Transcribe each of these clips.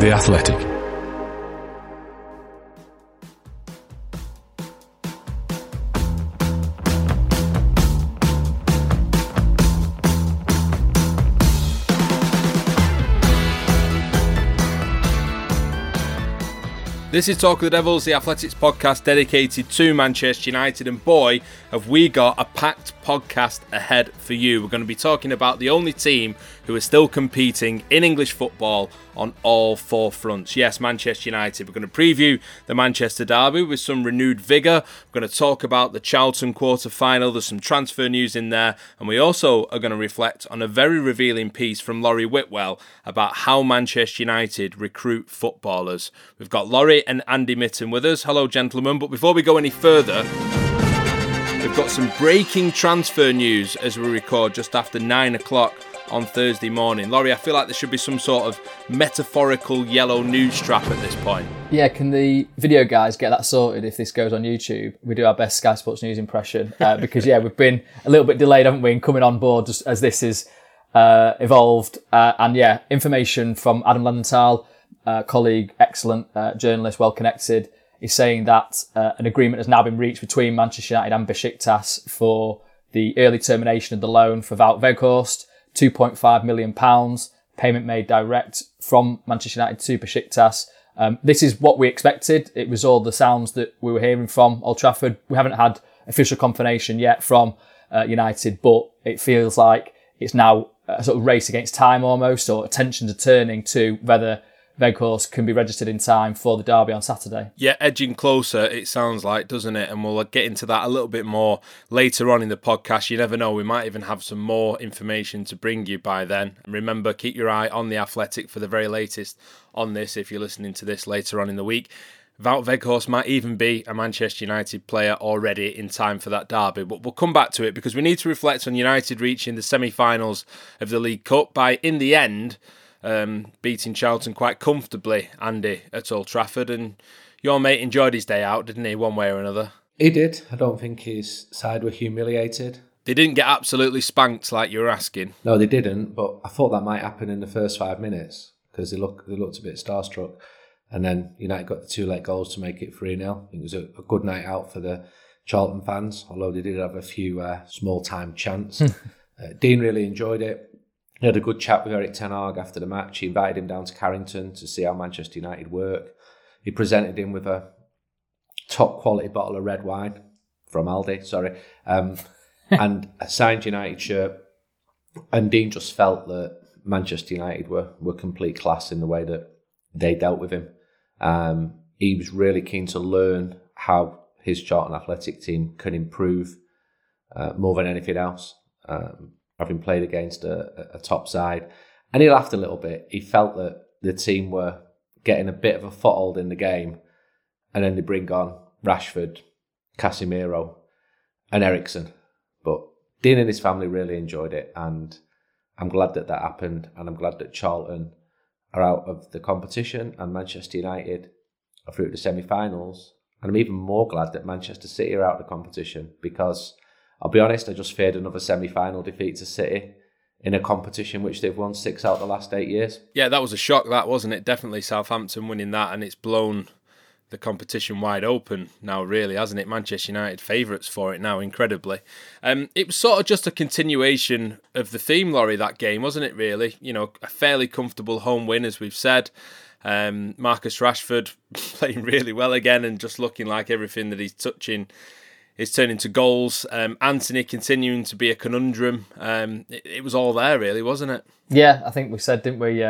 The Athletic. This is Talk of the Devils, the Athletics podcast dedicated to Manchester United, and boy, have we got a packed podcast ahead for you. We're going to be talking about the only team who are still competing in English football on all four fronts. Yes, Manchester United. We're going to preview the Manchester Derby with some renewed vigour. We're going to talk about the Charlton quarter-final. There's some transfer news in there, and we also are going to reflect on a very revealing piece from Laurie Whitwell about how Manchester United recruit footballers. We've got Laurie and Andy Mitten with us. Hello, gentlemen. But before we go any further, we've got some breaking transfer news as we record just after 9 o'clock on Thursday morning. Laurie, I feel like there should be some sort of metaphorical yellow news strap at this point. Yeah, can the video guys get that sorted if this goes on YouTube? We do our best Sky Sports News impression because, we've been a little bit delayed, haven't we, in coming on board just as this is evolved. And information from Adam Leventhal, colleague, excellent journalist, well-connected, is saying that an agreement has now been reached between Manchester United and Besiktas for the early termination of the loan for Wout Weghorst, £2.5 million, payment made direct from Manchester United to Besiktas. This is what we expected. It was all the sounds that we were hearing from Old Trafford. We haven't had official confirmation yet from United, but it feels like it's now a sort of race against time almost, or attentions are turning to whether Weghorst can be registered in time for the derby on Saturday. Yeah, edging closer, it sounds like, doesn't it? And we'll get into that a little bit more later on in the podcast. You never know, we might even have some more information to bring you by then. And remember, keep your eye on The Athletic for the very latest on this if you're listening to this later on in the week. Wout Weghorst might even be a Manchester United player already in time for that derby, but we'll come back to it because we need to reflect on United reaching the semi-finals of the League Cup by, in the end, beating Charlton quite comfortably, Andy, at Old Trafford. And your mate enjoyed his day out, didn't he, one way or another? He did. I don't think his side were humiliated. They didn't get absolutely spanked like you were asking. No, they didn't, but I thought that might happen in the first 5 minutes because they looked a bit starstruck. And then United got the two late goals to make it 3-0. It was a good night out for the Charlton fans, although they did have a few small-time chants. Dean really enjoyed it. He had a good chat with Eric Ten Hag after the match. He invited him down to Carrington to see how Manchester United work. He presented him with a top quality bottle of red wine from Aldi, and a signed United shirt. And Dean just felt that Manchester United were complete class in the way that they dealt with him. He was really keen to learn how his Charlton Athletic team can improve more than anything else. Having played against a top side. And he laughed a little bit. He felt that the team were getting a bit of a foothold in the game, and then they bring on Rashford, Casemiro and Eriksen. But Dean and his family really enjoyed it, and I'm glad that happened, and I'm glad that Charlton are out of the competition and Manchester United are through to the semi-finals. And I'm even more glad that Manchester City are out of the competition because, I'll be honest, I just feared another semi-final defeat to City in a competition which they've won 6 out of the last 8 years. Yeah, that was a shock, that, wasn't it? Definitely Southampton winning that, and it's blown the competition wide open now, really, hasn't it? Manchester United favourites for it now, incredibly. It was sort of just a continuation of the theme, Laurie, that game, wasn't it, really? You know, a fairly comfortable home win, as we've said. Marcus Rashford playing really well again and just looking like everything that he's touching is turning to goals. Anthony continuing to be a conundrum. It was all there, really, wasn't it? Yeah, I think we said, didn't we,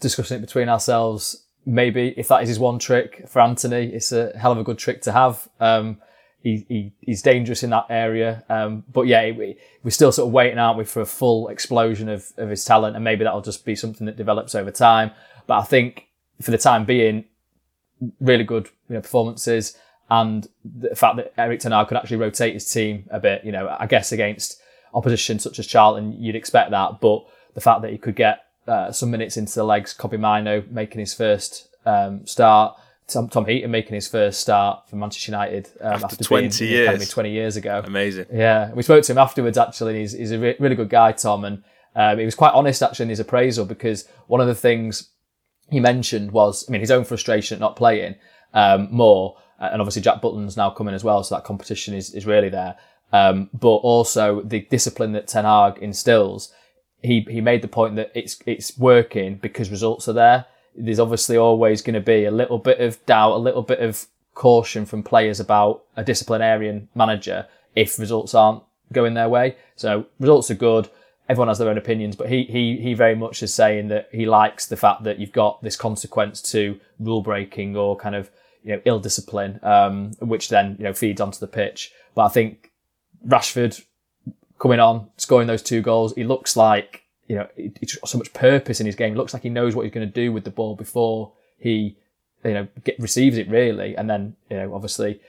discussing it between ourselves, maybe if that is his one trick for Anthony, it's a hell of a good trick to have. He's dangerous in that area. But we're still sort of waiting, aren't we, for a full explosion of his talent, and maybe that'll just be something that develops over time. But I think for the time being, really good performances. And the fact that Eric Ten Hag could actually rotate his team a bit, I guess against opposition such as Charlton, you'd expect that. But the fact that he could get some minutes into the legs, Kobbie Mainoo making his first start, Tom Heaton making his first start for Manchester United after 20 being in the academy 20 years ago. Amazing. Yeah, we spoke to him afterwards, actually. He's a really good guy, Tom. And he was quite honest, actually, in his appraisal, because one of the things he mentioned was, I mean, his own frustration at not playing more. And obviously Jack Butland's now coming as well, so that competition is really there. But also the discipline that Ten Hag instills. He made the point that it's working because results are there. There's obviously always going to be a little bit of doubt, a little bit of caution from players about a disciplinarian manager if results aren't going their way. So results are good. Everyone has their own opinions, but he very much is saying that he likes the fact that you've got this consequence to rule breaking or kind of, you know, ill discipline, which then, you know, feeds onto the pitch. But I think Rashford coming on, scoring those two goals, he looks like, you know, he's got so much purpose in his game. It looks like he knows what he's going to do with the ball before he, you know, receives it really. And then, you know, obviously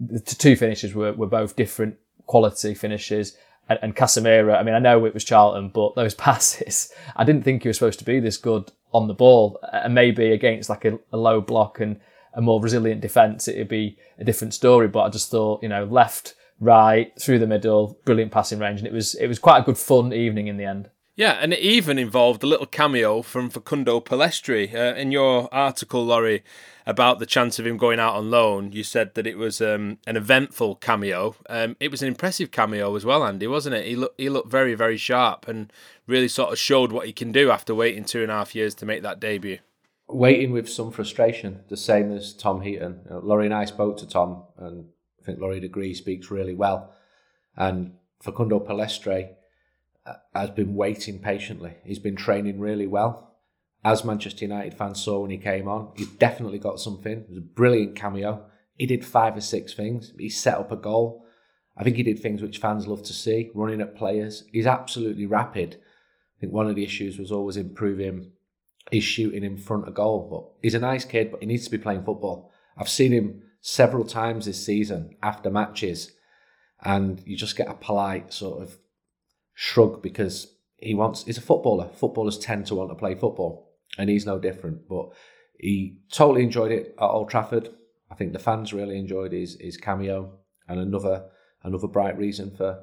the two finishes were both different quality finishes. And Casemiro, I mean, I know it was Charlton, but those passes, I didn't think he was supposed to be this good on the ball. And maybe against like a low block and a more resilient defence, it'd be a different story. But I just thought, you know, left, right, through the middle, brilliant passing range. And it was quite a good fun evening in the end. Yeah, and it even involved a little cameo from Facundo Pellistri. In your article, Laurie, about the chance of him going out on loan, you said that it was an eventful cameo. It was an impressive cameo as well, Andy, wasn't it? He looked very, very sharp and really sort of showed what he can do after waiting 2.5 years to make that debut. Waiting with some frustration, the same as Tom Heaton. You know, Laurie and I spoke to Tom, and I think Laurie'd agree, speaks really well. And Facundo Pellistri has been waiting patiently. He's been training really well. As Manchester United fans saw when he came on, he's definitely got something. It was a brilliant cameo. He did 5 or 6 things. He set up a goal. I think he did things which fans love to see, running at players. He's absolutely rapid. I think one of the issues was always improving his shooting in front of goal. But he's a nice kid, but he needs to be playing football. I've seen him several times this season after matches, and you just get a polite sort of shrug because he's a footballer. Footballers tend to want to play football, and he's no different. But he totally enjoyed it at Old Trafford. I think the fans really enjoyed his cameo, and another bright reason for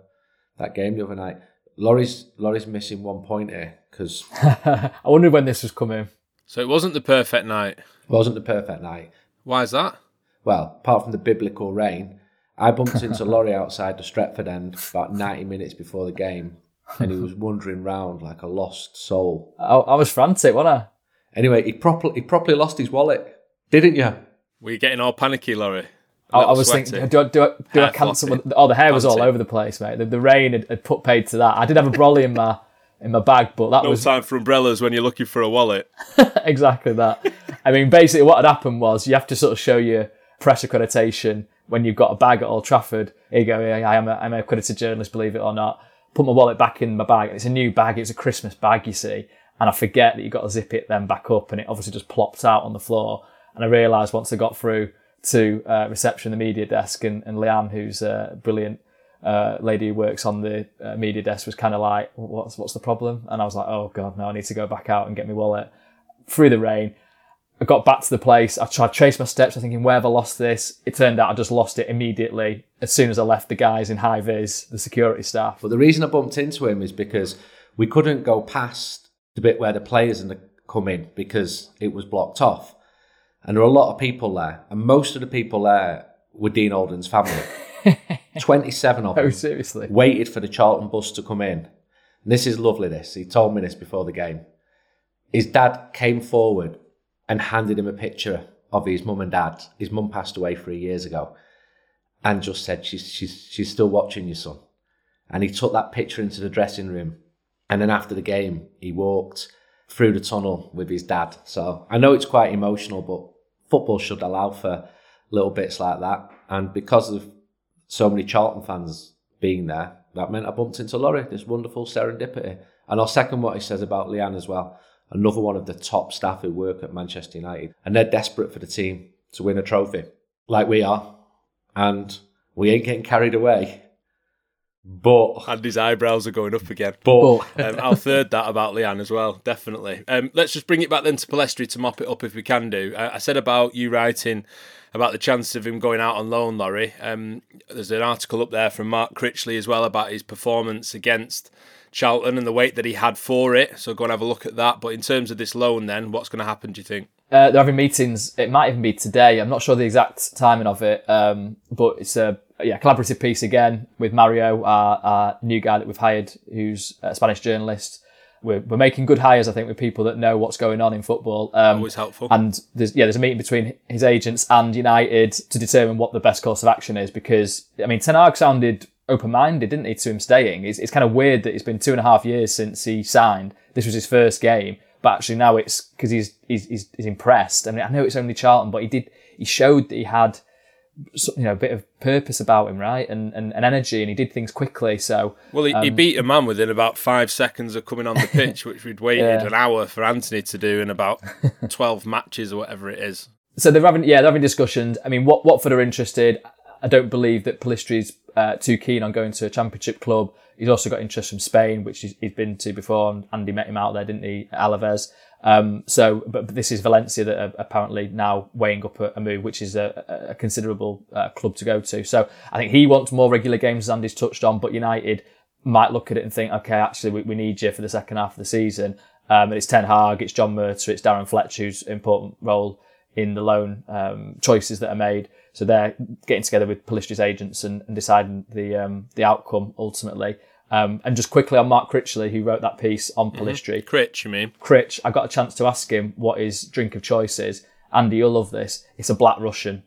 that game the other night. Laurie's missing one point here because I wondered when this was coming. So it wasn't the perfect night. Why is that? Well, apart from the biblical rain, I bumped into Laurie outside the Stretford end about 90 minutes before the game, and he was wandering round like a lost soul. I was frantic, wasn't I? Anyway, he properly lost his wallet, didn't you? Were you getting all panicky, Laurie? I was thinking, do I cancel? Oh, the hair was all over the place, mate. The rain had put paid to that. I did have a brolly in my bag, but that was no time for umbrellas when you're looking for a wallet. Exactly that. I mean, basically, what had happened was you have to sort of show your press accreditation when you've got a bag at Old Trafford. Here you go. I'm an accredited journalist, believe it or not. Put my wallet back in my bag. It's a new bag. It's a Christmas bag, you see. And I forget that you've got to zip it then back up, and it obviously just plopped out on the floor. And I realised once I got through to reception, the media desk, and Leanne, who's a brilliant lady who works on the media desk, was kind of like, what's the problem? And I was like, oh God, no, I need to go back out and get my wallet. Through the rain, I got back to the place. I tried to trace my steps. I'm thinking, where have I lost this? It turned out I just lost it immediately as soon as I left the guys in high-vis, the security staff. But the reason I bumped into him is because we couldn't go past the bit where the players come in because it was blocked off. And there were a lot of people there. And most of the people there were Dean Alden's family. 27 of them. Oh, seriously? Waited for the Charlton bus to come in. And this is lovely, this. He told me this before the game. His dad came forward and handed him a picture of his mum and dad. His mum passed away 3 years ago, and just said, she's still watching you, son. And he took that picture into the dressing room. And then after the game, he walked through the tunnel with his dad. So I know it's quite emotional, but football should allow for little bits like that. And because of so many Charlton fans being there, that meant I bumped into Laurie, this wonderful serendipity. And I'll second what he says about Leanne as well. Another one of the top staff who work at Manchester United. And they're desperate for the team to win a trophy, like we are. And we ain't getting carried away. But... Andy's eyebrows are going up again. But. I'll third that about Leanne as well, definitely. Let's just bring it back then to Pellistri to mop it up if we can do. I said about you writing about the chance of him going out on loan, Laurie. There's an article up there from Mark Critchley as well about his performance against Charlton and the weight that he had for it. So go and have a look at that. But in terms of this loan then, what's going to happen, do you think? They're having meetings. It might even be today. I'm not sure the exact timing of it. But it's a collaborative piece again with Mario, our new guy that we've hired, who's a Spanish journalist. We're making good hires, I think, with people that know what's going on in football. Always helpful. And there's a meeting between his agents and United to determine what the best course of action is. Because, I mean, Ten Hag sounded open-minded, didn't he, to him staying? It's kind of weird that it's been 2.5 years since he signed. This was his first game. But actually now it's because he's impressed. I mean, I know it's only Charlton, but he showed that he had, a bit of purpose about him, right? And energy, and he did things quickly. So he beat a man within about 5 seconds of coming on the pitch, which we'd waited an hour for Anthony to do in about 12 matches or whatever it is. So they're having discussions. I mean, Watford are interested. I don't believe that Pellistri's too keen on going to a Championship club. He's also got interest from Spain, which he's been to before, and Andy met him out there, didn't he, Alaves. But this is Valencia that are apparently now weighing up a move, which is a considerable club to go to. So I think he wants more regular games, as Andy's touched on, but United might look at it and think, okay, actually, we need you for the second half of the season. And it's Ten Hag, it's John Murtough, it's Darren Fletcher, who's an important role in the loan choices that are made. So they're getting together with Pellistri's agents and deciding the outcome ultimately. And just quickly on Mark Critchley, who wrote that piece on Pellistri. Critch, you mean? Critch. I got a chance to ask him what his drink of choice is. Andy, you'll love this. It's a Black Russian.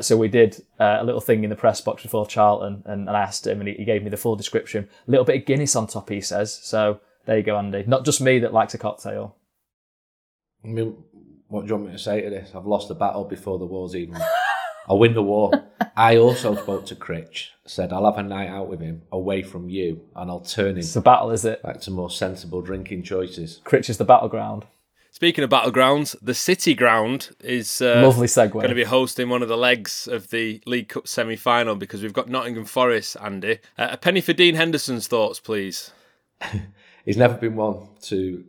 So we did a little thing in the press box before Charlton, and I asked him, and he gave me the full description. A little bit of Guinness on top, he says. So there you go, Andy. Not just me that likes a cocktail. I mean, what do you want me to say to this? I've lost the battle before the war's even. I'll win the war. I also spoke to Critch, said I'll have a night out with him, away from you, and I'll turn him. It's a battle, is it? Back to more sensible drinking choices. Critch is the battleground. Speaking of battlegrounds, the City Ground is lovely segue. Going to be hosting one of the legs of the League Cup semi-final because we've got Nottingham Forest, Andy. A penny for Dean Henderson's thoughts, please. He's never been one to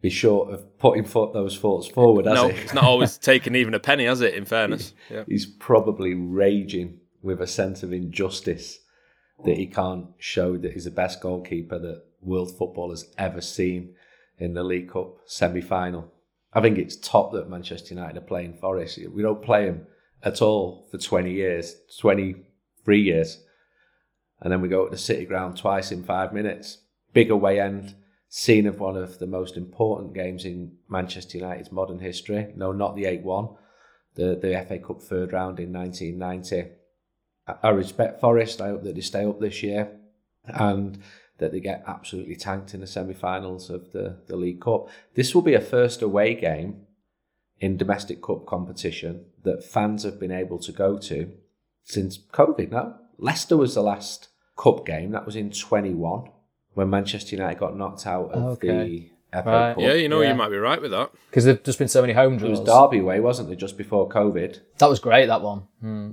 be short of putting those thoughts forward, has he? No, it's not always taken even a penny, has it, in fairness? Yeah. He's probably raging with a sense of injustice that he can't show that he's the best goalkeeper that world football has ever seen in the League Cup semi-final. I think it's top that Manchester United are playing Forest. We don't play him at all for 23 years. And then we go to the City Ground twice in 5 minutes. Big away end. Scene of one of the most important games in Manchester United's modern history. No, not the 8-1, the FA Cup third round in 1990. I respect Forest. I hope that they stay up this year and that they get absolutely tanked in the semi-finals of the League Cup. This will be a first away game in domestic cup competition that fans have been able to go to since COVID. Now, Leicester was the last cup game. That was in 21. When Manchester United got knocked out of the FA Cup. Yeah, you might be right with that. Because there've just been so many home draws. It was Derby way, wasn't it, just before COVID? That was great, that one.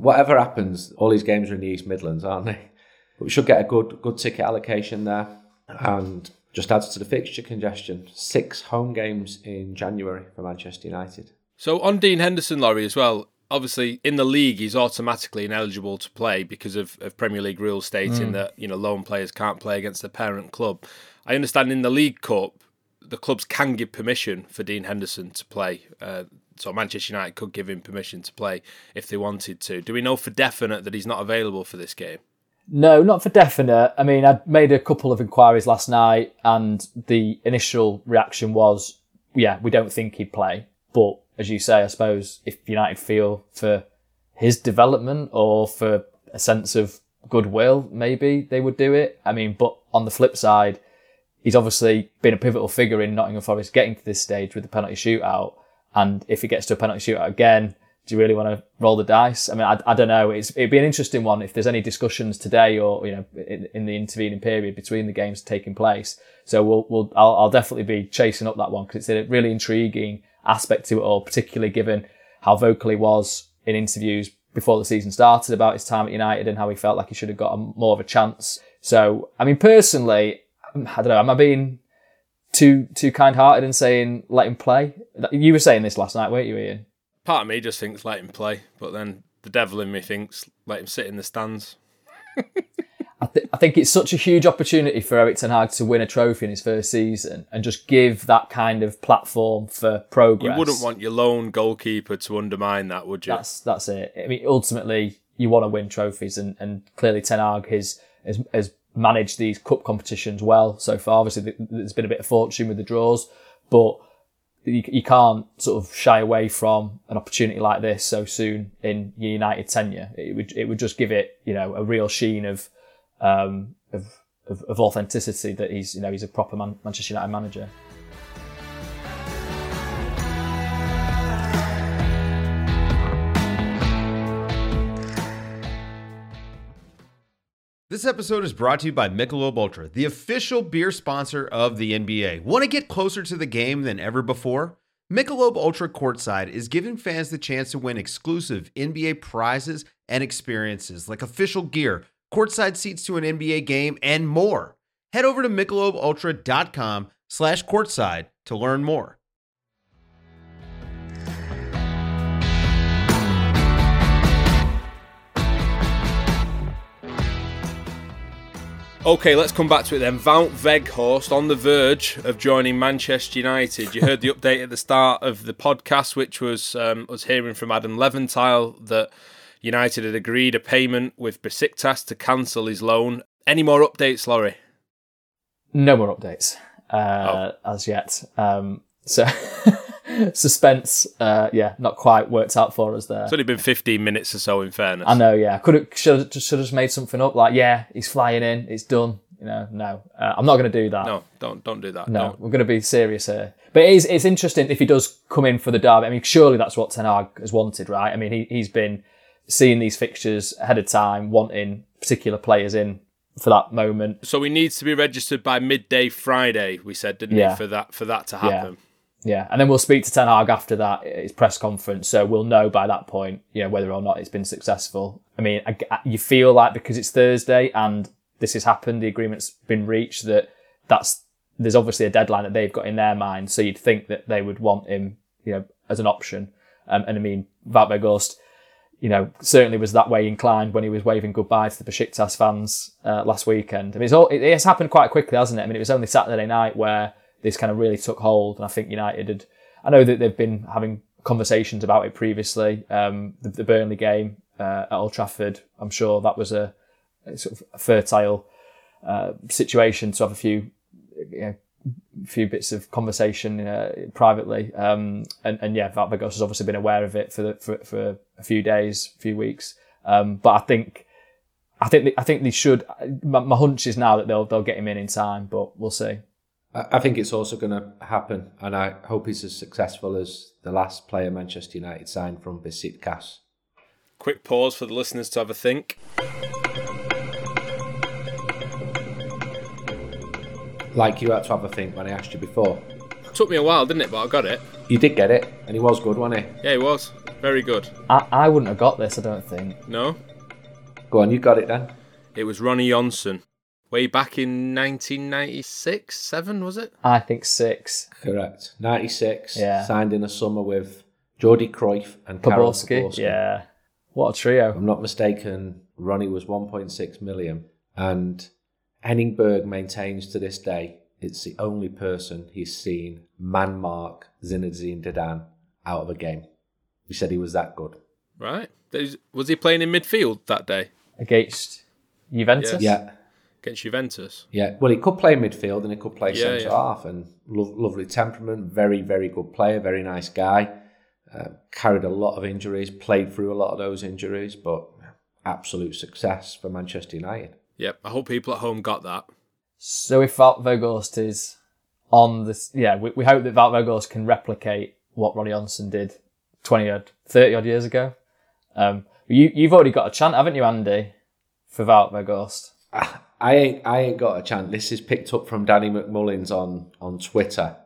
Whatever happens, all these games are in the East Midlands, aren't they? But we should get a good ticket allocation there. And just adds to the fixture congestion. 6 home games in January for Manchester United. So on Dean Henderson, Laurie, as well, obviously, in the league, he's automatically ineligible to play because of Premier League rules stating that loan players can't play against the parent club. I understand in the League Cup, the clubs can give permission for Dean Henderson to play. So Manchester United could give him permission to play if they wanted to. Do we know for definite that he's not available for this game? No, not for definite. I mean, I made a couple of inquiries last night and the initial reaction was, we don't think he'd play, but as you say, I suppose, if United feel for his development or for a sense of goodwill, maybe they would do it. I mean, but on the flip side, he's obviously been a pivotal figure in Nottingham Forest getting to this stage with the penalty shootout. And if he gets to a penalty shootout again, do you really want to roll the dice? I mean, I don't know. It'd be an interesting one if there's any discussions today or, in the intervening period between the games taking place. So I'll definitely be chasing up that one because it's a really intriguing aspect to it all, particularly given how vocal he was in interviews before the season started about his time at United and how he felt like he should have got more of a chance. So, I mean, personally, I don't know, am I being too kind-hearted and saying let him play? You were saying this last night, weren't you, Ian? Part of me just thinks let him play, but then the devil in me thinks let him sit in the stands. I think it's such a huge opportunity for Eric Ten Hag to win a trophy in his first season and just give that kind of platform for progress. You wouldn't want your lone goalkeeper to undermine that, would you? That's it. I mean, ultimately, you want to win trophies, and clearly Ten Hag has managed these cup competitions well so far. Obviously, there's been a bit of fortune with the draws, but you can't sort of shy away from an opportunity like this so soon in your United tenure. It would just give it, you know, a real sheen of authenticity that he's a proper Manchester United manager. This episode is brought to you by Michelob Ultra, the official beer sponsor of the NBA. Want to get closer to the game than ever before? Michelob Ultra Courtside is giving fans the chance to win exclusive NBA prizes and experiences like official gear, courtside seats to an NBA game, and more. Head over to MichelobUltra.com/courtside to learn more. Okay, let's come back to it then. Wout Weghorst on the verge of joining Manchester United. You heard the update at the start of the podcast, which was us hearing from Adam Leventhal that United had agreed a payment with Besiktas to cancel his loan. Any more updates, Laurie? No more updates as yet. Suspense, not quite worked out for us there. It's only been 15 minutes or so, in fairness. I know, yeah. Should have just made something up, like, yeah, he's flying in, it's done. You know, no. I'm not going to do that. No, don't do that. No, we're going to be serious here. But it's interesting if he does come in for the derby. I mean, surely that's what Ten Hag has wanted, right? I mean, he's been seeing these fixtures ahead of time, wanting particular players in for that moment. So he needs to be registered by midday Friday, we said, didn't we, for that to happen? Yeah, and then we'll speak to Ten Hag after that, his press conference, so we'll know by that point, you know, whether or not it's been successful. I mean, you feel like because it's Thursday and this has happened, the agreement's been reached, there's obviously a deadline that they've got in their mind, so you'd think that they would want him, you know, as an option. And I mean, Wout Weghorst, you know, certainly was that way inclined when he was waving goodbye to the Besiktas fans last weekend. I mean, it's happened quite quickly, hasn't it? I mean, it was only Saturday night where this kind of really took hold, and I think United had... I know that they've been having conversations about it previously. The Burnley game at Old Trafford, I'm sure that was a sort of fertile situation to have a few bits of conversation privately. Wout Weghorst has obviously been aware of it for a few days, a few weeks. But I think they should. My hunch is now that they'll get him in time, but we'll see. I think it's also going to happen, and I hope he's as successful as the last player Manchester United signed from Besiktas. Quick pause for the listeners to have a think. Like you had to have a think when I asked you before. Took me a while, didn't it? But I got it. You did get it, and he was good, wasn't he? Yeah, he was. Very good. I wouldn't have got this, I don't think. No? Go on, you got it then. It was Ronny Johnsen. Way back in 1996, 7, was it? I think 6. Correct. 96. Yeah. Signed in the summer with Jordi Cruyff and Karol Podolski. Yeah. What a trio. If I'm not mistaken, Ronnie was 1.6 million. And Henningberg maintains to this day it's the only person he's seen man-mark Zinedine Zidane out of a game. He said he was that good. Right. Was he playing in midfield that day? Against Juventus? Yeah. Against Juventus. Yeah, well, he could play midfield and he could play centre-half. And lovely temperament, very, very good player, very nice guy. Carried a lot of injuries, played through a lot of those injuries, but absolute success for Manchester United. Yep, I hope people at home got that. So if Wout Weghorst is on this... Yeah, we hope that Wout Weghorst can replicate what Ronny Johnsen did 30-odd years ago. You've already got a chant, haven't you, Andy, for Wout Weghorst? I ain't got a chance. This is picked up from Danny McMullins on Twitter.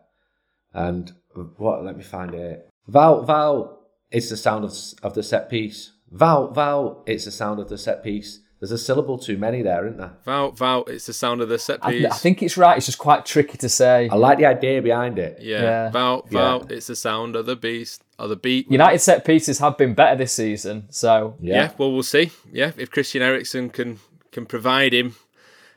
And let me find it. Vow, it's the sound of the set piece. Vow, it's the sound of the set piece. There's a syllable too many there, isn't there? Vow, it's the sound of the set piece. I think it's right. It's just quite tricky to say. I like the idea behind it. Yeah. Vow, it's the sound of the beast. Or the beat. United set pieces have been better this season, so... Yeah, well, we'll see. Yeah, if Christian Eriksen can... can provide him,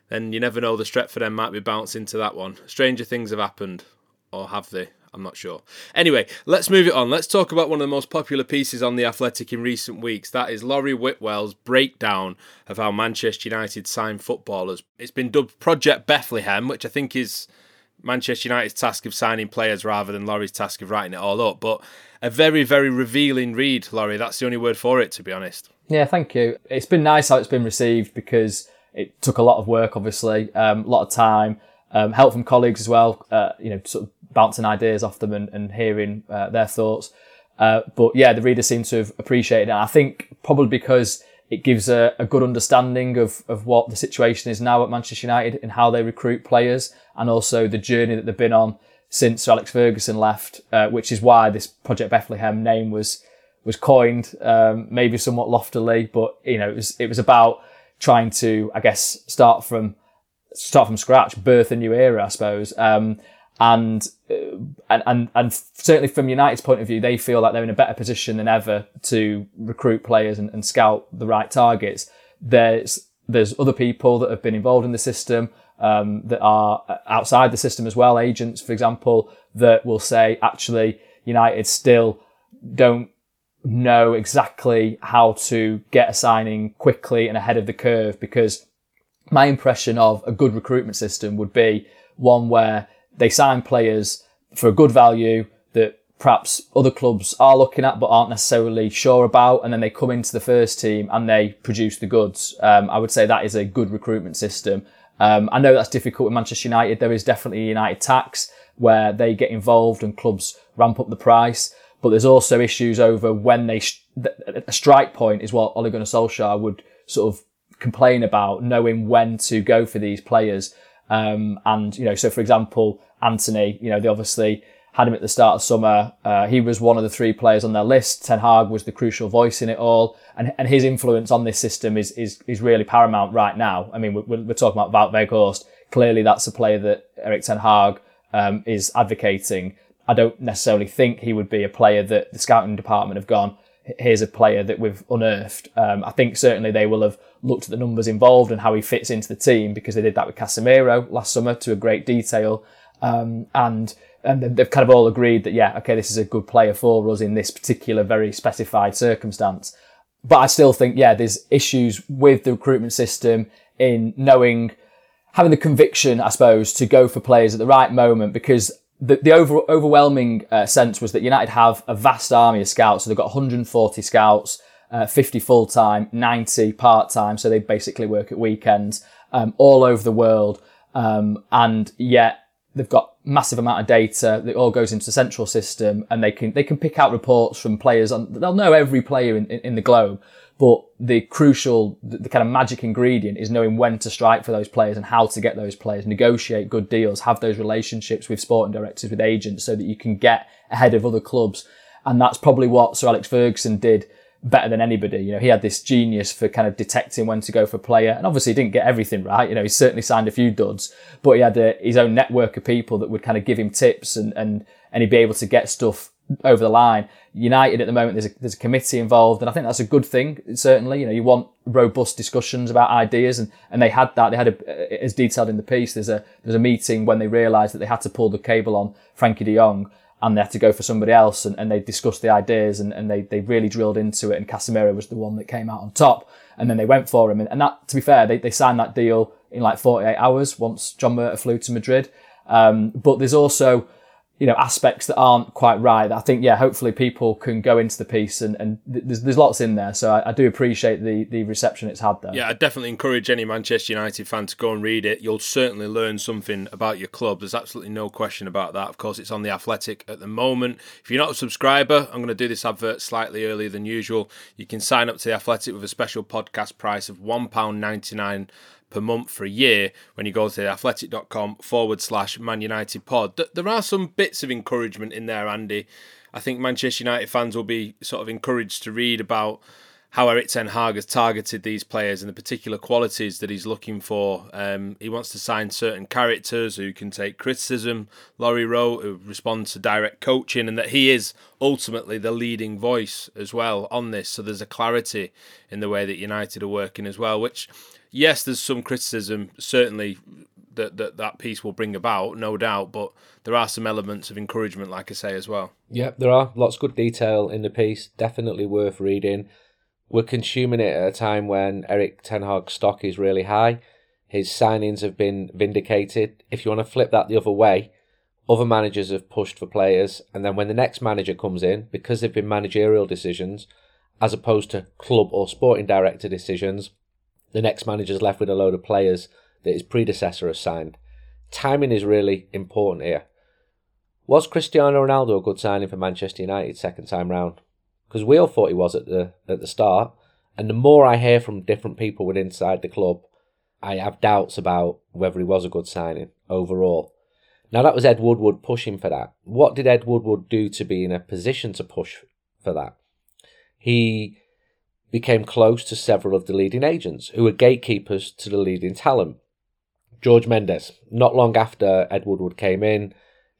then you never know, the Stretford end might be bounced into that one. Stranger things have happened, or have they? I'm not sure. Anyway, let's move it on. Let's talk about one of the most popular pieces on The Athletic in recent weeks. That is Laurie Whitwell's breakdown of how Manchester United signed footballers. It's been dubbed Project Bethlehem, which I think is Manchester United's task of signing players rather than Laurie's task of writing it all up. But a very, very revealing read, Laurie. That's the only word for it, to be honest. Yeah, thank you. It's been nice how it's been received because it took a lot of work, obviously, a lot of time, help from colleagues as well, sort of bouncing ideas off them and hearing their thoughts. But yeah, the reader seems to have appreciated it. And I think probably because it gives a good understanding of what the situation is now at Manchester United and how they recruit players, and also the journey that they've been on since Sir Alex Ferguson left, which is why this Project Bethlehem name was coined, maybe somewhat loftily, but it was about trying to, I guess, start from scratch, birth a new era, I suppose. And certainly from United's point of view, they feel like they're in a better position than ever to recruit players and scout the right targets. There's other people that have been involved in the system, that are outside the system as well, agents, for example, that will say, actually, United still don't know exactly how to get a signing quickly and ahead of the curve, because my impression of a good recruitment system would be one where they sign players for a good value that perhaps other clubs are looking at but aren't necessarily sure about, and then they come into the first team and they produce the goods. I would say that is a good recruitment system. I know that's difficult with Manchester United. There is definitely a United tax where they get involved and clubs ramp up the price, but there's also issues over when they... a strike point is what Ole Gunnar Solskjaer would sort of complain about, knowing when to go for these players. So for example, Anthony, they obviously had him at the start of summer. He was one of the three players on their list. Ten Hag was the crucial voice in it all. And his influence on this system is really paramount right now. I mean, we're talking about Wout Weghorst. Clearly that's a player that Eric Ten Hag, is advocating. I don't necessarily think he would be a player that the scouting department have gone, here's a player that we've unearthed. I think certainly they will have looked at the numbers involved and how he fits into the team, because they did that with Casemiro last summer to a great detail. And they've kind of all agreed that, yeah, okay, this is a good player for us in this particular very specified circumstance. But I still think, yeah, there's issues with the recruitment system in having the conviction, I suppose, to go for players at the right moment, because the overwhelming sense was that United have a vast army of scouts. So they've got 140 scouts, 50 full-time, 90 part-time. So they basically work at weekends, all over the world. And yet they've got massive amount of data that all goes into the central system, and they can pick out reports from players. They'll know every player in the globe, but the kind of magic ingredient is knowing when to strike for those players and how to get those players, negotiate good deals, have those relationships with sporting directors, with agents, so that you can get ahead of other clubs. And that's probably what Sir Alex Ferguson did better than anybody. He had this genius for kind of detecting when to go for a player, and obviously he didn't get everything right. He certainly signed a few duds, but he had his own network of people that would kind of give him tips, and he'd be able to get stuff over the line. United at the moment, there's a committee involved, and I think that's a good thing. Certainly, you want robust discussions about ideas, and they had that. They had as detailed in the piece, there's a meeting when they realised that they had to pull the cable on Frankie de Jong, and they had to go for somebody else, and they discussed the ideas, and they really drilled into it, and Casemiro was the one that came out on top, and then they went for him. And that, to be fair, they signed that deal in like 48 hours once John Murtough flew to Madrid. But there's also, aspects that aren't quite right. I think, yeah, hopefully people can go into the piece, and there's lots in there. So I do appreciate the reception it's had there. Yeah, I definitely encourage any Manchester United fan to go and read it. You'll certainly learn something about your club. There's absolutely no question about that. Of course, it's on The Athletic at the moment. If you're not a subscriber, I'm going to do this advert slightly earlier than usual. You can sign up to The Athletic with a special podcast price of £1.99 per month for a year when you go to theathletic.com/Man United Pod. There are some bits of encouragement in there, Andy. I think Manchester United fans will be sort of encouraged to read about how Eric Ten Hag has targeted these players and the particular qualities that he's looking for. He wants to sign certain characters who can take criticism, Laurie Rowe, who responds to direct coaching, and that he is ultimately the leading voice as well on this. So there's a clarity in the way that United are working as well, which yes, there's some criticism, certainly, that piece will bring about, no doubt, but there are some elements of encouragement, like I say, as well. Yeah, there are. Lots of good detail in the piece. Definitely worth reading. We're consuming it at a time when Eric Ten Hag's stock is really high. His signings have been vindicated. If you want to flip that the other way, other managers have pushed for players, and then when the next manager comes in, because they've been managerial decisions, as opposed to club or sporting director decisions, the next manager's left with a load of players that his predecessor has signed. Timing is really important here. Was Cristiano Ronaldo a good signing for Manchester United second time round? Because we all thought he was at the start, and the more I hear from different people within inside the club, I have doubts about whether he was a good signing overall. Now, that was Ed Woodward pushing for that. What did Ed Woodward do to be in a position to push for that? He became close to several of the leading agents, who were gatekeepers to the leading talent. George Mendes. Not long after Ed Woodward came in,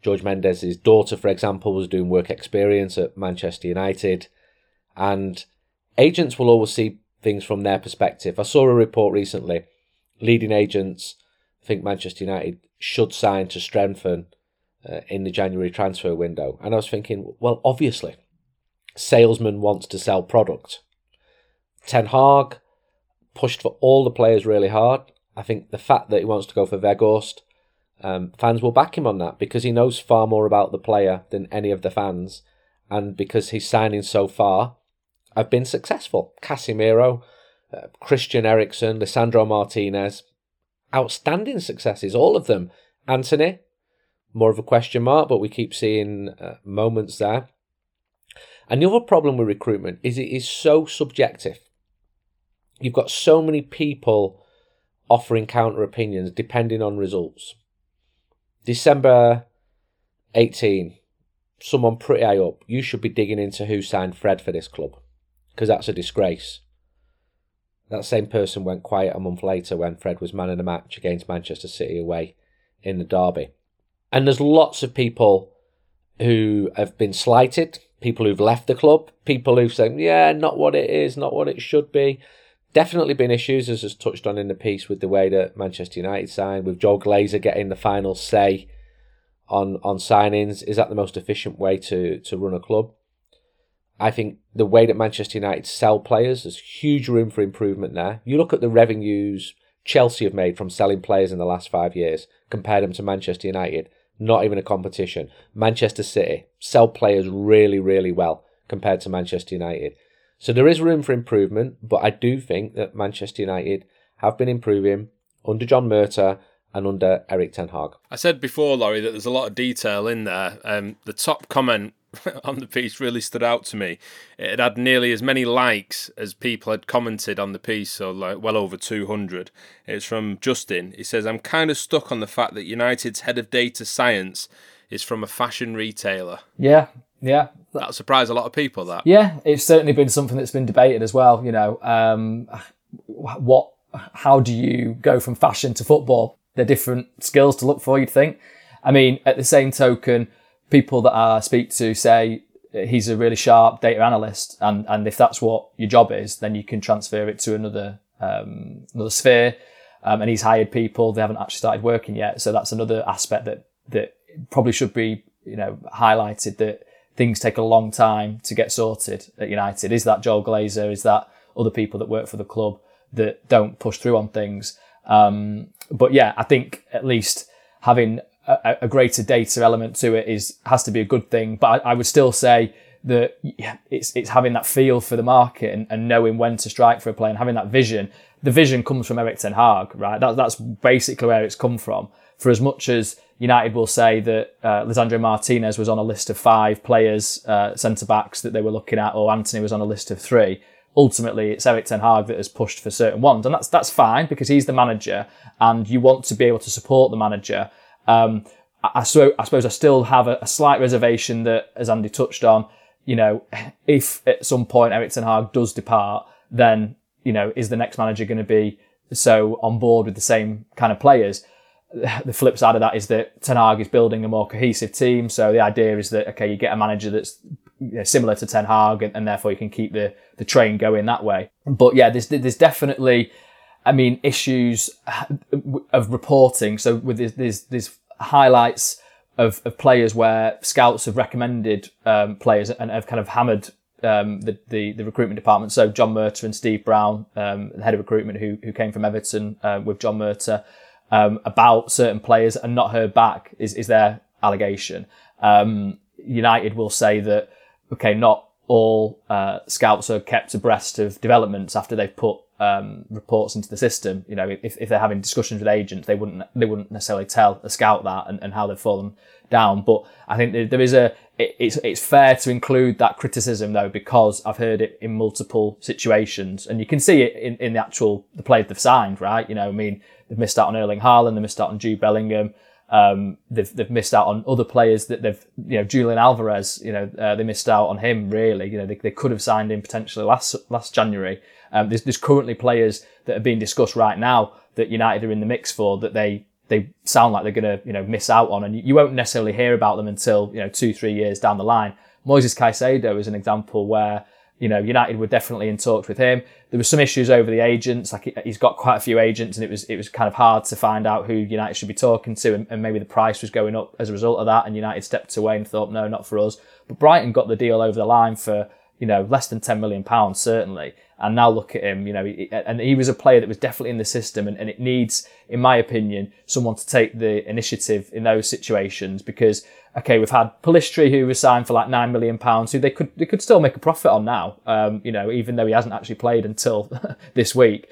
George Mendes' daughter, for example, was doing work experience at Manchester United. And agents will always see things from their perspective. I saw a report recently. Leading agents think Manchester United should sign to strengthen in the January transfer window. And I was thinking, well, obviously, salesman wants to sell product. Ten Hag pushed for all the players really hard. I think the fact that he wants to go for Weghorst, fans will back him on that because he knows far more about the player than any of the fans. And because his signings so far have been successful. Casemiro, Christian Eriksen, Lisandro Martinez, outstanding successes, all of them. Anthony, more of a question mark, but we keep seeing moments there. And the other problem with recruitment is it is so subjective. You've got so many people offering counter opinions depending on results. December 18, someone pretty high up, you should be digging into who signed Fred for this club, because that's a disgrace. That same person went quiet a month later when Fred was man of the match against Manchester City away in the derby. And there's lots of people who have been slighted, people who've left the club, people who've said, yeah, not what it is, not what it should be. Definitely been issues, as is touched on in the piece, with the way that Manchester United signed, with Joel Glazer getting the final say on signings. Is that the most efficient way to run a club? I think the way that Manchester United sell players, there's huge room for improvement there. You look at the revenues Chelsea have made from selling players in the last 5 years, compare them to Manchester United, not even a competition. Manchester City sell players really, really well compared to Manchester United. So there is room for improvement, but I do think that Manchester United have been improving under John Murtough and under Eric Ten Hag. I said before, Laurie, that there's a lot of detail in there. The top comment on the piece really stood out to me. It had nearly as many likes as people had commented on the piece, so like well over 200. It's from Justin. He says, I'm kind of stuck on the fact that United's head of data science is from a fashion retailer. Yeah. That'll surprise a lot of people, that. Yeah, it's certainly been something that's been debated as well, you know. How do you go from fashion to football? They're different skills to look for, you'd think. I mean, at the same token, people that I speak to say he's a really sharp data analyst, and if that's what your job is, then you can transfer it to another sphere. And he's hired people, they haven't actually started working yet. So that's another aspect that probably should be, you know, highlighted, that things take a long time to get sorted at United. Is that Joel Glazer? Is that other people that work for the club that don't push through on things? But yeah, I think at least having a greater data element to it has to be a good thing. But I would still say that it's having that feel for the market and knowing when to strike for a player and having that vision. The vision comes from Eric Ten Hag, right? That's basically where it's come from. For as much as United will say that Lisandro Martinez was on a list of 5 players, centre-backs that they were looking at, or Anthony was on a list of 3. Ultimately, it's Eric Ten Hag that has pushed for certain ones. And that's fine, because he's the manager and you want to be able to support the manager. I suppose I still have a slight reservation that, as Andy touched on, you know, if at some point Eric Ten Hag does depart, then, you know, is the next manager going to be so on board with the same kind of players? The flip side of that is that Ten Hag is building a more cohesive team. So the idea is that, okay, you get a manager that's, you know, similar to Ten Hag, and therefore you can keep the train going that way. But yeah, there's definitely I mean, issues of reporting. So with these highlights of players where scouts have recommended players and have kind of hammered the recruitment department. So John Murtough and Steve Brown, the head of recruitment who came from Everton with John Murtough, about certain players and not heard back is their allegation. United will say that, okay, not all scouts are kept abreast of developments after they've put reports into the system. You know, if they're having discussions with agents, they wouldn't necessarily tell a scout that and how they've fallen down. But I think there is it's fair to include that criticism though, because I've heard it in multiple situations, and you can see it in the players they've signed, right? You know, I mean, they've missed out on Erling Haaland, they missed out on Jude Bellingham, they've missed out on other players that they've, you know, Julian Alvarez, you know, they missed out on him really. You know, they could have signed him potentially last January. There's currently players that are being discussed right now that United are in the mix for that they sound like they're going to, you know, miss out on, and you won't necessarily hear about them until, you know, 2-3 years down the line. Moises Caicedo is an example where, you know, United were definitely in talks with him. There were some issues over the agents, like he's got quite a few agents, and it was kind of hard to find out who United should be talking to, and maybe the price was going up as a result of that, and United stepped away and thought, no, not for us. But Brighton got the deal over the line for, you know, less than £10 million, certainly. And now look at him, you know, and he was a player that was definitely in the system, and it needs, in my opinion, someone to take the initiative in those situations, because, okay, we've had Pellistri, who was signed for like £9 million, who they could still make a profit on now, you know, even though he hasn't actually played until this week,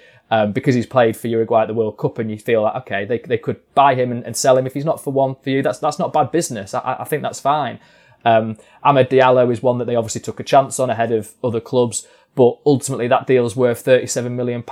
because he's played for Uruguay at the World Cup, and you feel like, okay, they could buy him and sell him. If he's not for one for you, that's not bad business. I think that's fine. Ahmed Diallo is one that they obviously took a chance on ahead of other clubs, but ultimately that deal is worth £37 million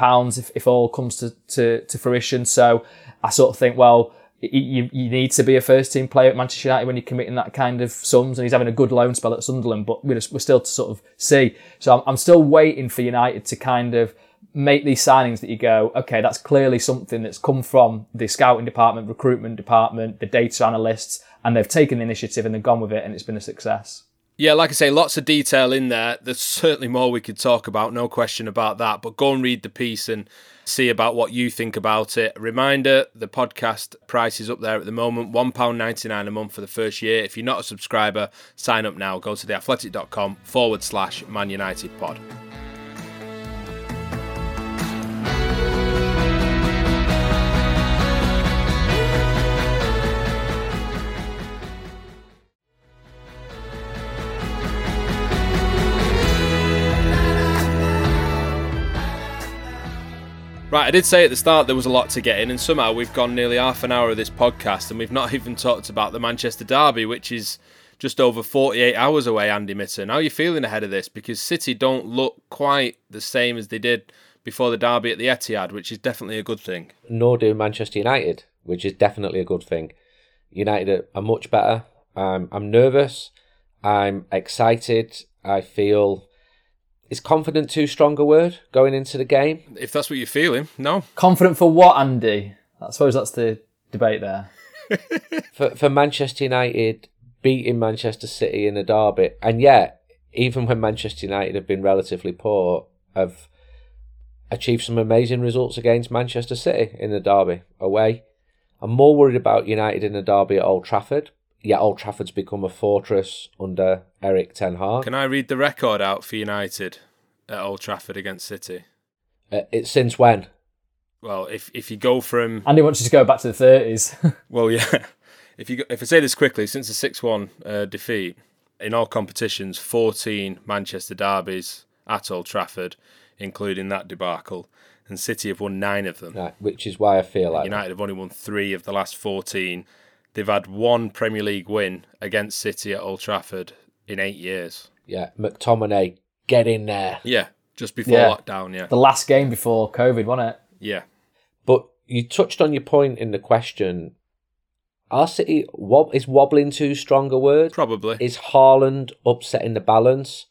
if all comes to fruition. So I sort of think, well, you need to be a first-team player at Manchester United when you're committing that kind of sums, and he's having a good loan spell at Sunderland, but we're still to sort of see. So I'm still waiting for United to kind of make these signings that you go, okay, that's clearly something that's come from the scouting department, recruitment department, the data analysts, and they've taken the initiative and they've gone with it, and it's been a success. Yeah, like I say, lots of detail in there. There's certainly more we could talk about, no question about that. But go and read the piece and see about what you think about it. A reminder, the podcast price is up there at the moment, £1.99 a month for the first year. If you're not a subscriber, sign up now. Go to theathletic.com/Man United Pod. Right, I did say at the start there was a lot to get in, and somehow we've gone nearly half an hour of this podcast and we've not even talked about the Manchester Derby, which is just over 48 hours away, Andy Mitten. How are you feeling ahead of this? Because City don't look quite the same as they did before the Derby at the Etihad, which is definitely a good thing. Nor do Manchester United, which is definitely a good thing. United are much better. I'm nervous. I'm excited. I feel... Is confident too strong a word going into the game? If that's what you're feeling, no. Confident for what, Andy? I suppose that's the debate there. for Manchester United beating Manchester City in a derby, and yet, even when Manchester United have been relatively poor, have achieved some amazing results against Manchester City in the derby away. I'm more worried about United in the derby at Old Trafford. Yeah, Old Trafford's become a fortress under Eric Ten Hag. Can I read the record out for United at Old Trafford against City? It's since when? Well, if you go from... Andy wants you to go back to the 30s. Well, yeah. If I say this quickly, since the 6-1 defeat, in all competitions, 14 Manchester derbies at Old Trafford, including that debacle, and City have won 9 of them. Right, which is why I feel like... United have only won 3 of the last 14... They've had one Premier League win against City at Old Trafford in 8 years. Yeah, McTominay, get in there. Yeah, just before lockdown, yeah. The last game before COVID, wasn't it? Yeah. But you touched on your point in the question. Are City, is wobbling too strong a word? Probably. Is Haaland upsetting the balance?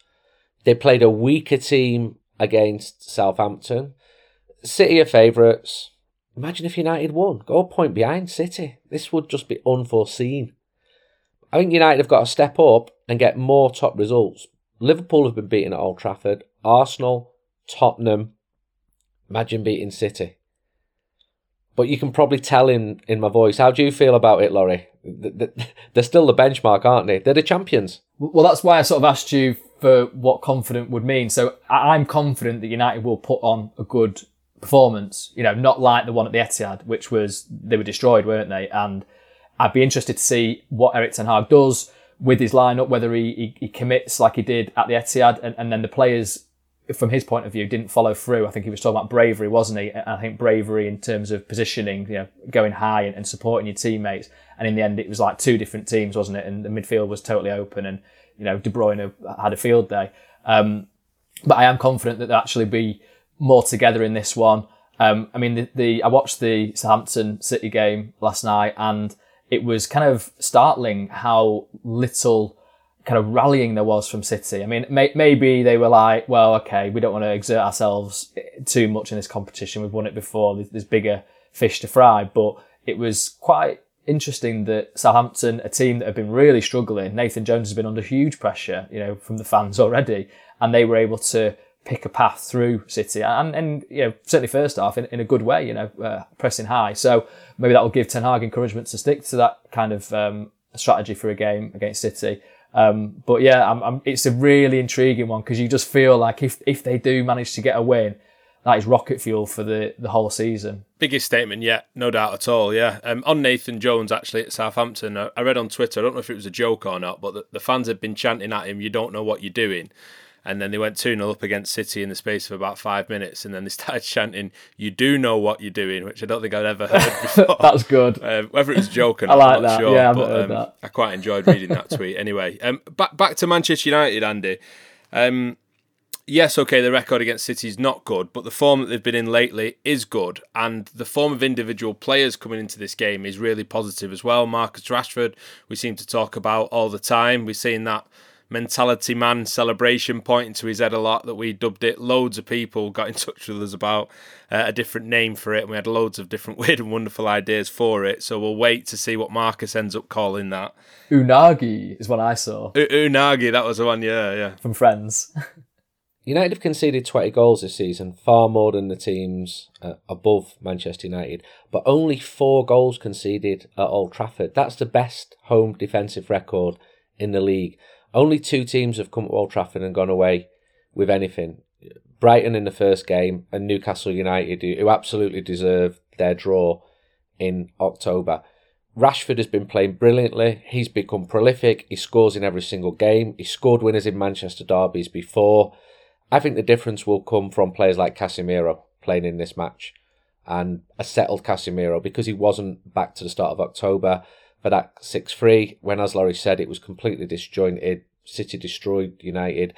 They played a weaker team against Southampton. City are favourites. Imagine if United won. Go a point behind City. This would just be unforeseen. I think United have got to step up and get more top results. Liverpool have been beaten at Old Trafford. Arsenal, Tottenham. Imagine beating City. But you can probably tell in my voice. How do you feel about it, Laurie? They're still the benchmark, aren't they? They're the champions. Well, that's why I sort of asked you for what confident would mean. So I'm confident that United will put on a good performance, you know, not like the one at the Etihad, which was, they were destroyed, weren't they? And I'd be interested to see what Eric Ten Hag does with his lineup, whether he commits like he did at the Etihad, and then the players, from his point of view, didn't follow through. I think he was talking about bravery, wasn't he? And I think bravery in terms of positioning, you know, going high and supporting your teammates. And in the end, it was like two different teams, wasn't it? And the midfield was totally open, and, you know, De Bruyne had a field day. But I am confident that there'll actually be more together in this one. I mean, I watched the Southampton City game last night, and it was kind of startling how little kind of rallying there was from City. I mean, maybe they were like, well, okay, we don't want to exert ourselves too much in this competition. We've won it before. There's bigger fish to fry. But it was quite interesting that Southampton, a team that have been really struggling, Nathan Jones has been under huge pressure, you know, from the fans already, and they were able to pick a path through City and you know, certainly first half in a good way, you know, pressing high. So maybe that will give Ten Hag encouragement to stick to that kind of strategy for a game against City. But yeah, it's a really intriguing one, because you just feel like if they do manage to get a win, that is rocket fuel for the whole season. Biggest statement yet, no doubt at all, yeah. On Nathan Jones, actually, at Southampton, I read on Twitter, I don't know if it was a joke or not, but the fans had been chanting at him, "You don't know what you're doing." And then they went 2-0 up against City in the space of about 5 minutes. And then they started chanting, "You do know what you're doing," which I don't think I'd ever heard before. That's good. Whether it was a joke or not, I'm not sure. Yeah, but I quite enjoyed reading that tweet. Anyway, back to Manchester United, Andy. Yes, okay, the record against City is not good, but the form that they've been in lately is good. And the form of individual players coming into this game is really positive as well. Marcus Rashford, we seem to talk about all the time. We've seen that mentality man celebration pointing to his head a lot, that we dubbed it. Loads of people got in touch with us about a different name for it, and we had loads of different weird and wonderful ideas for it, so we'll wait to see what Marcus ends up calling that. Unagi is what I saw. Unagi, that was the one, yeah. From Friends. United have conceded 20 goals this season, far more than the teams above Manchester United, but only 4 goals conceded at Old Trafford. That's the best home defensive record in the league. Only 2 teams have come to Old Trafford and gone away with anything. Brighton in the first game and Newcastle United, who absolutely deserved their draw in October. Rashford has been playing brilliantly. He's become prolific. He scores in every single game. He scored winners in Manchester derbies before. I think the difference will come from players like Casemiro playing in this match, and a settled Casemiro, because he wasn't back to the start of October for that 6-3, when, as Laurie said, it was completely disjointed. City destroyed United,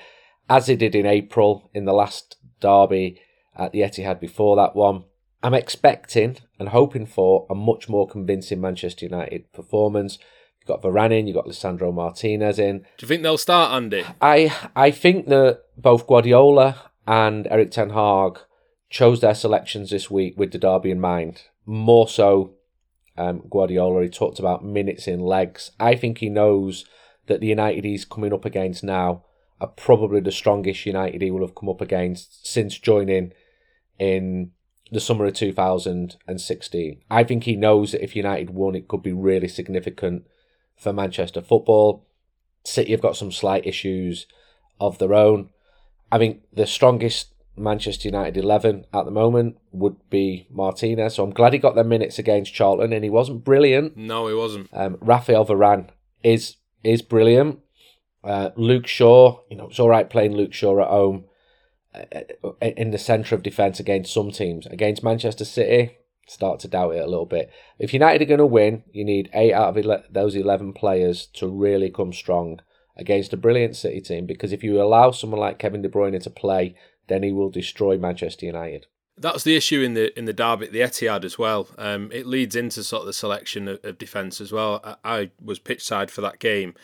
as they did in April in the last derby at the Etihad before that one. I'm expecting and hoping for a much more convincing Manchester United performance. You've got Varane in, you've got Lisandro Martinez in. Do you think they'll start, Andy? I think that both Guardiola and Eric Ten Hag chose their selections this week with the derby in mind. More so Guardiola, he talked about minutes in legs. I think he knows that the United he's coming up against now are probably the strongest United he will have come up against since joining in the summer of 2016. I think he knows that if United won, it could be really significant for Manchester football. City have got some slight issues of their own. I think the strongest Manchester United 11 at the moment would be Martinez, so I'm glad he got their minutes against Charlton, and he wasn't brilliant. No, he wasn't. Raphael Varane is brilliant. Luke Shaw, you know, it's all right playing Luke Shaw at home in the centre of defence against some teams. Against Manchester City, start to doubt it a little bit. If United are going to win, you need 8 out of those 11 players to really come strong against a brilliant City team, because if you allow someone like Kevin De Bruyne to play, then he will destroy Manchester United. That was the issue in the derby at the Etihad as well. It leads into sort of the selection of defence as well. I was pitch side for that game,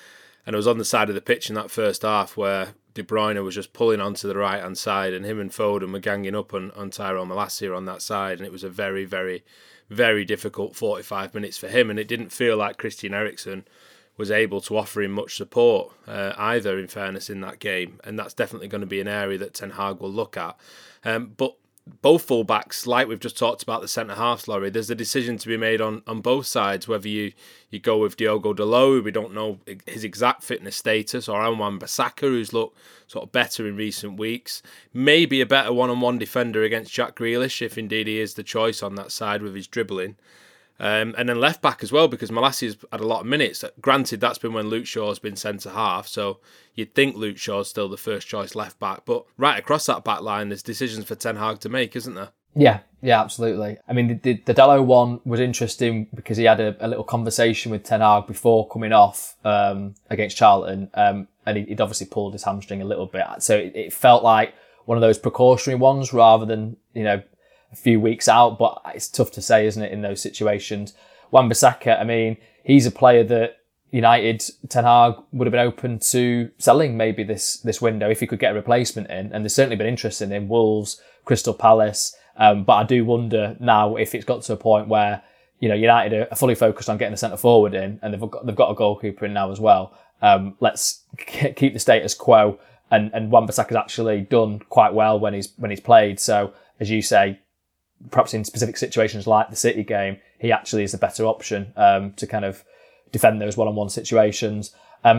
and I was on the side of the pitch in that first half where De Bruyne was just pulling onto the right-hand side, and him and Foden were ganging up on Tyrone Malacia on that side, and it was a very, very, very difficult 45 minutes for him, and it didn't feel like Christian Eriksen was able to offer him much support either, in fairness, in that game. And that's definitely going to be an area that Ten Hag will look at. But both full-backs, like we've just talked about the centre-halves, Laurie, there's a decision to be made on both sides, whether you go with Diogo Dalot, we don't know his exact fitness status, or Anwan Bissaka, who's looked sort of better in recent weeks. Maybe a better one-on-one defender against Jack Grealish, if indeed he is the choice on that side with his dribbling. And then left-back as well, because Malassi's had a lot of minutes. Granted, that's been when Luke Shaw's been centre-half, so you'd think Luke Shaw's still the first-choice left-back. But right across that back line, there's decisions for Ten Hag to make, isn't there? Yeah, absolutely. I mean, the Dalot one was interesting because he had a little conversation with Ten Hag before coming off against Charlton, and he'd obviously pulled his hamstring a little bit. So it felt like one of those precautionary ones rather than, a few weeks out, but it's tough to say, isn't it, in those situations. Wan-Bissaka, I mean, he's a player that United, Ten Hag would have been open to selling maybe this window if he could get a replacement in, and there's certainly been interest in him, Wolves, Crystal Palace, but I do wonder now if it's got to a point where United are fully focused on getting a centre-forward in, and they've got a goalkeeper in now as well. Let's keep the status quo, and Wan-Bissaka's actually done quite well when he's played, so as you say, perhaps in specific situations like the City game, he actually is the better option to kind of defend those one-on-one situations.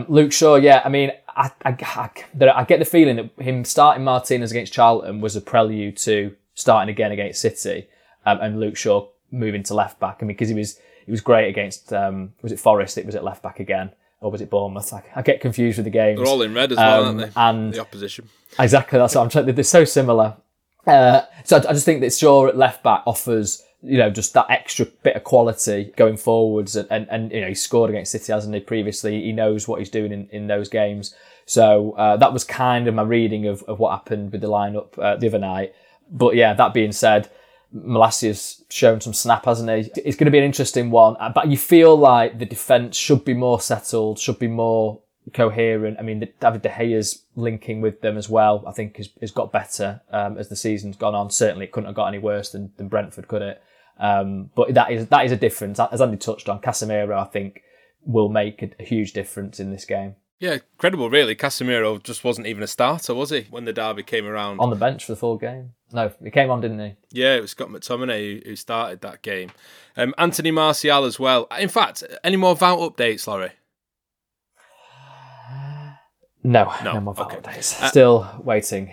Luke Shaw, yeah, I mean, I get the feeling that him starting Martinez against Charlton was a prelude to starting again against City, and Luke Shaw moving to left-back. I mean, because he was great against, was it Forest? It was at left-back again. Or was it Bournemouth? I get confused with the games. They're all in red as well, aren't they? And the opposition. Exactly, that's what I'm trying to do. They're so similar. So I just think that Shaw at left back offers, just that extra bit of quality going forwards, and he scored against City, hasn't he, previously? He knows what he's doing in those games. So that was kind of my reading of what happened with the lineup the other night. But yeah, that being said, Malacia has shown some snap, hasn't he? It's going to be an interesting one, but you feel like the defence should be more settled, should be more coherent. I mean, David De Gea's linking with them as well, I think, has got better as the season's gone on. Certainly, it couldn't have got any worse than Brentford, could it? But that is a difference. As Andy touched on, Casemiro, I think, will make a huge difference in this game. Yeah, incredible, really. Casemiro just wasn't even a starter, was he, when the derby came around? On the bench for the full game. No, he came on, didn't he? Yeah, it was Scott McTominay who started that game. Anthony Martial as well. In fact, any more Vout updates, Laurie? No more updates. Okay. Still waiting.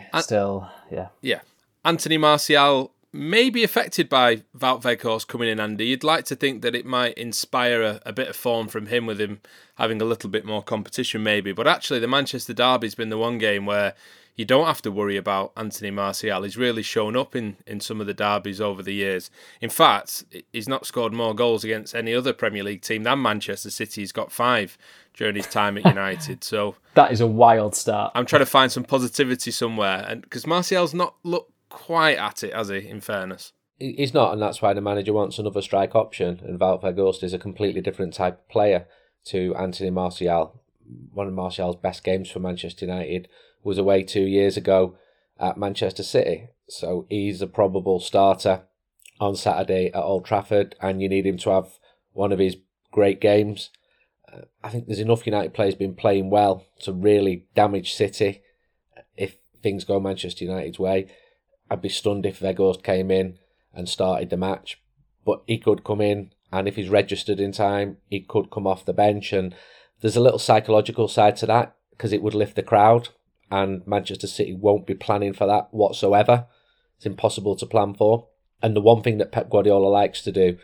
Yeah. Anthony Martial may be affected by Wout Weghorst coming in, Andy. You'd like to think that it might inspire a bit of form from him, with him having a little bit more competition maybe. But actually, the Manchester Derby's been the one game where you don't have to worry about Anthony Martial. He's really shown up in some of the derbies over the years. In fact, he's not scored more goals against any other Premier League team than Manchester City. He's got 5 during his time at United. So that is a wild start. I'm trying to find some positivity somewhere, and because Martial's not looked quite at it, has he, in fairness? He's not, and that's why the manager wants another strike option, and Wout Weghorst is a completely different type of player to Anthony Martial. One of Martial's best games for Manchester United was away 2 years ago at Manchester City. So he's a probable starter on Saturday at Old Trafford, and you need him to have one of his great games. I think there's enough United players been playing well to really damage City if things go Manchester United's way. I'd be stunned if Weghorst came in and started the match, but he could come in, and if he's registered in time, he could come off the bench. And there's a little psychological side to that, because it would lift the crowd, and Manchester City won't be planning for that whatsoever. It's impossible to plan for. And the one thing that Pep Guardiola likes to do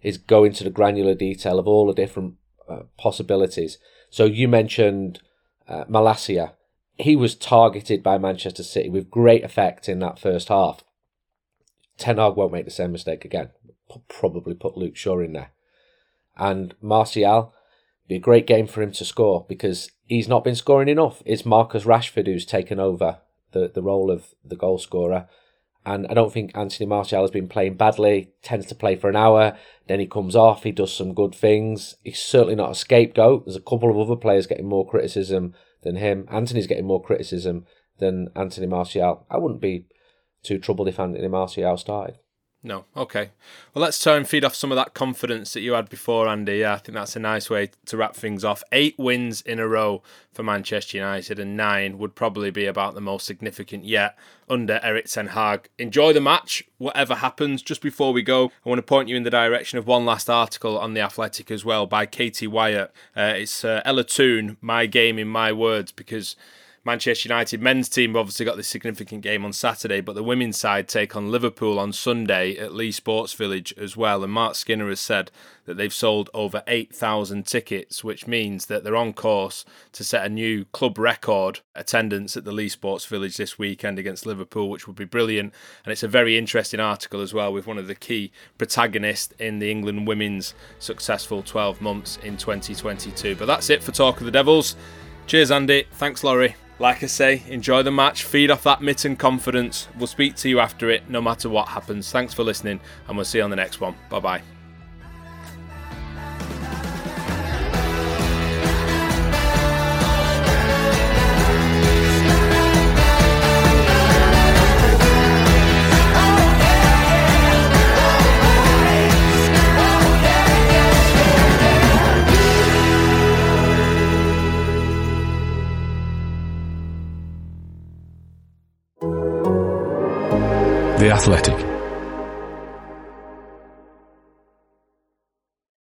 is go into the granular detail of all the different possibilities. So you mentioned Malacia. He was targeted by Manchester City with great effect in that first half. Ten Hag won't make the same mistake again. Probably put Luke Shaw in there. And Martial, be a great game for him to score, because he's not been scoring enough. It's Marcus Rashford who's taken over the role of the goal scorer. And I don't think Anthony Martial has been playing badly. Tends to play for an hour, then he comes off, he does some good things. He's certainly not a scapegoat. There's a couple of other players getting more criticism than him. Anthony's getting more criticism than Anthony Martial. I wouldn't be too troubled if Anthony Martial started. No. Okay. Well, let's try and feed off some of that confidence that you had before, Andy. Yeah, I think that's a nice way to wrap things off. 8 wins in a row for Manchester United, and 9 would probably be about the most significant yet under Eric Ten Hag. Enjoy the match, whatever happens. Just before we go, I want to point you in the direction of one last article on The Athletic as well by Katie Wyatt. It's Ella Toon, My Game in My Words, because Manchester United men's team obviously got this significant game on Saturday, but the women's side take on Liverpool on Sunday at Lee Sports Village as well. And Mark Skinner has said that they've sold over 8,000 tickets, which means that they're on course to set a new club record attendance at the Lee Sports Village this weekend against Liverpool, which would be brilliant. And it's a very interesting article as well, with one of the key protagonists in the England women's successful 12 months in 2022. But that's it for Talk of the Devils. Cheers, Andy. Thanks, Laurie. Like I say, enjoy the match, feed off that Mitten confidence. We'll speak to you after it, no matter what happens. Thanks for listening, and we'll see you on the next one. Bye-bye. The Athletic.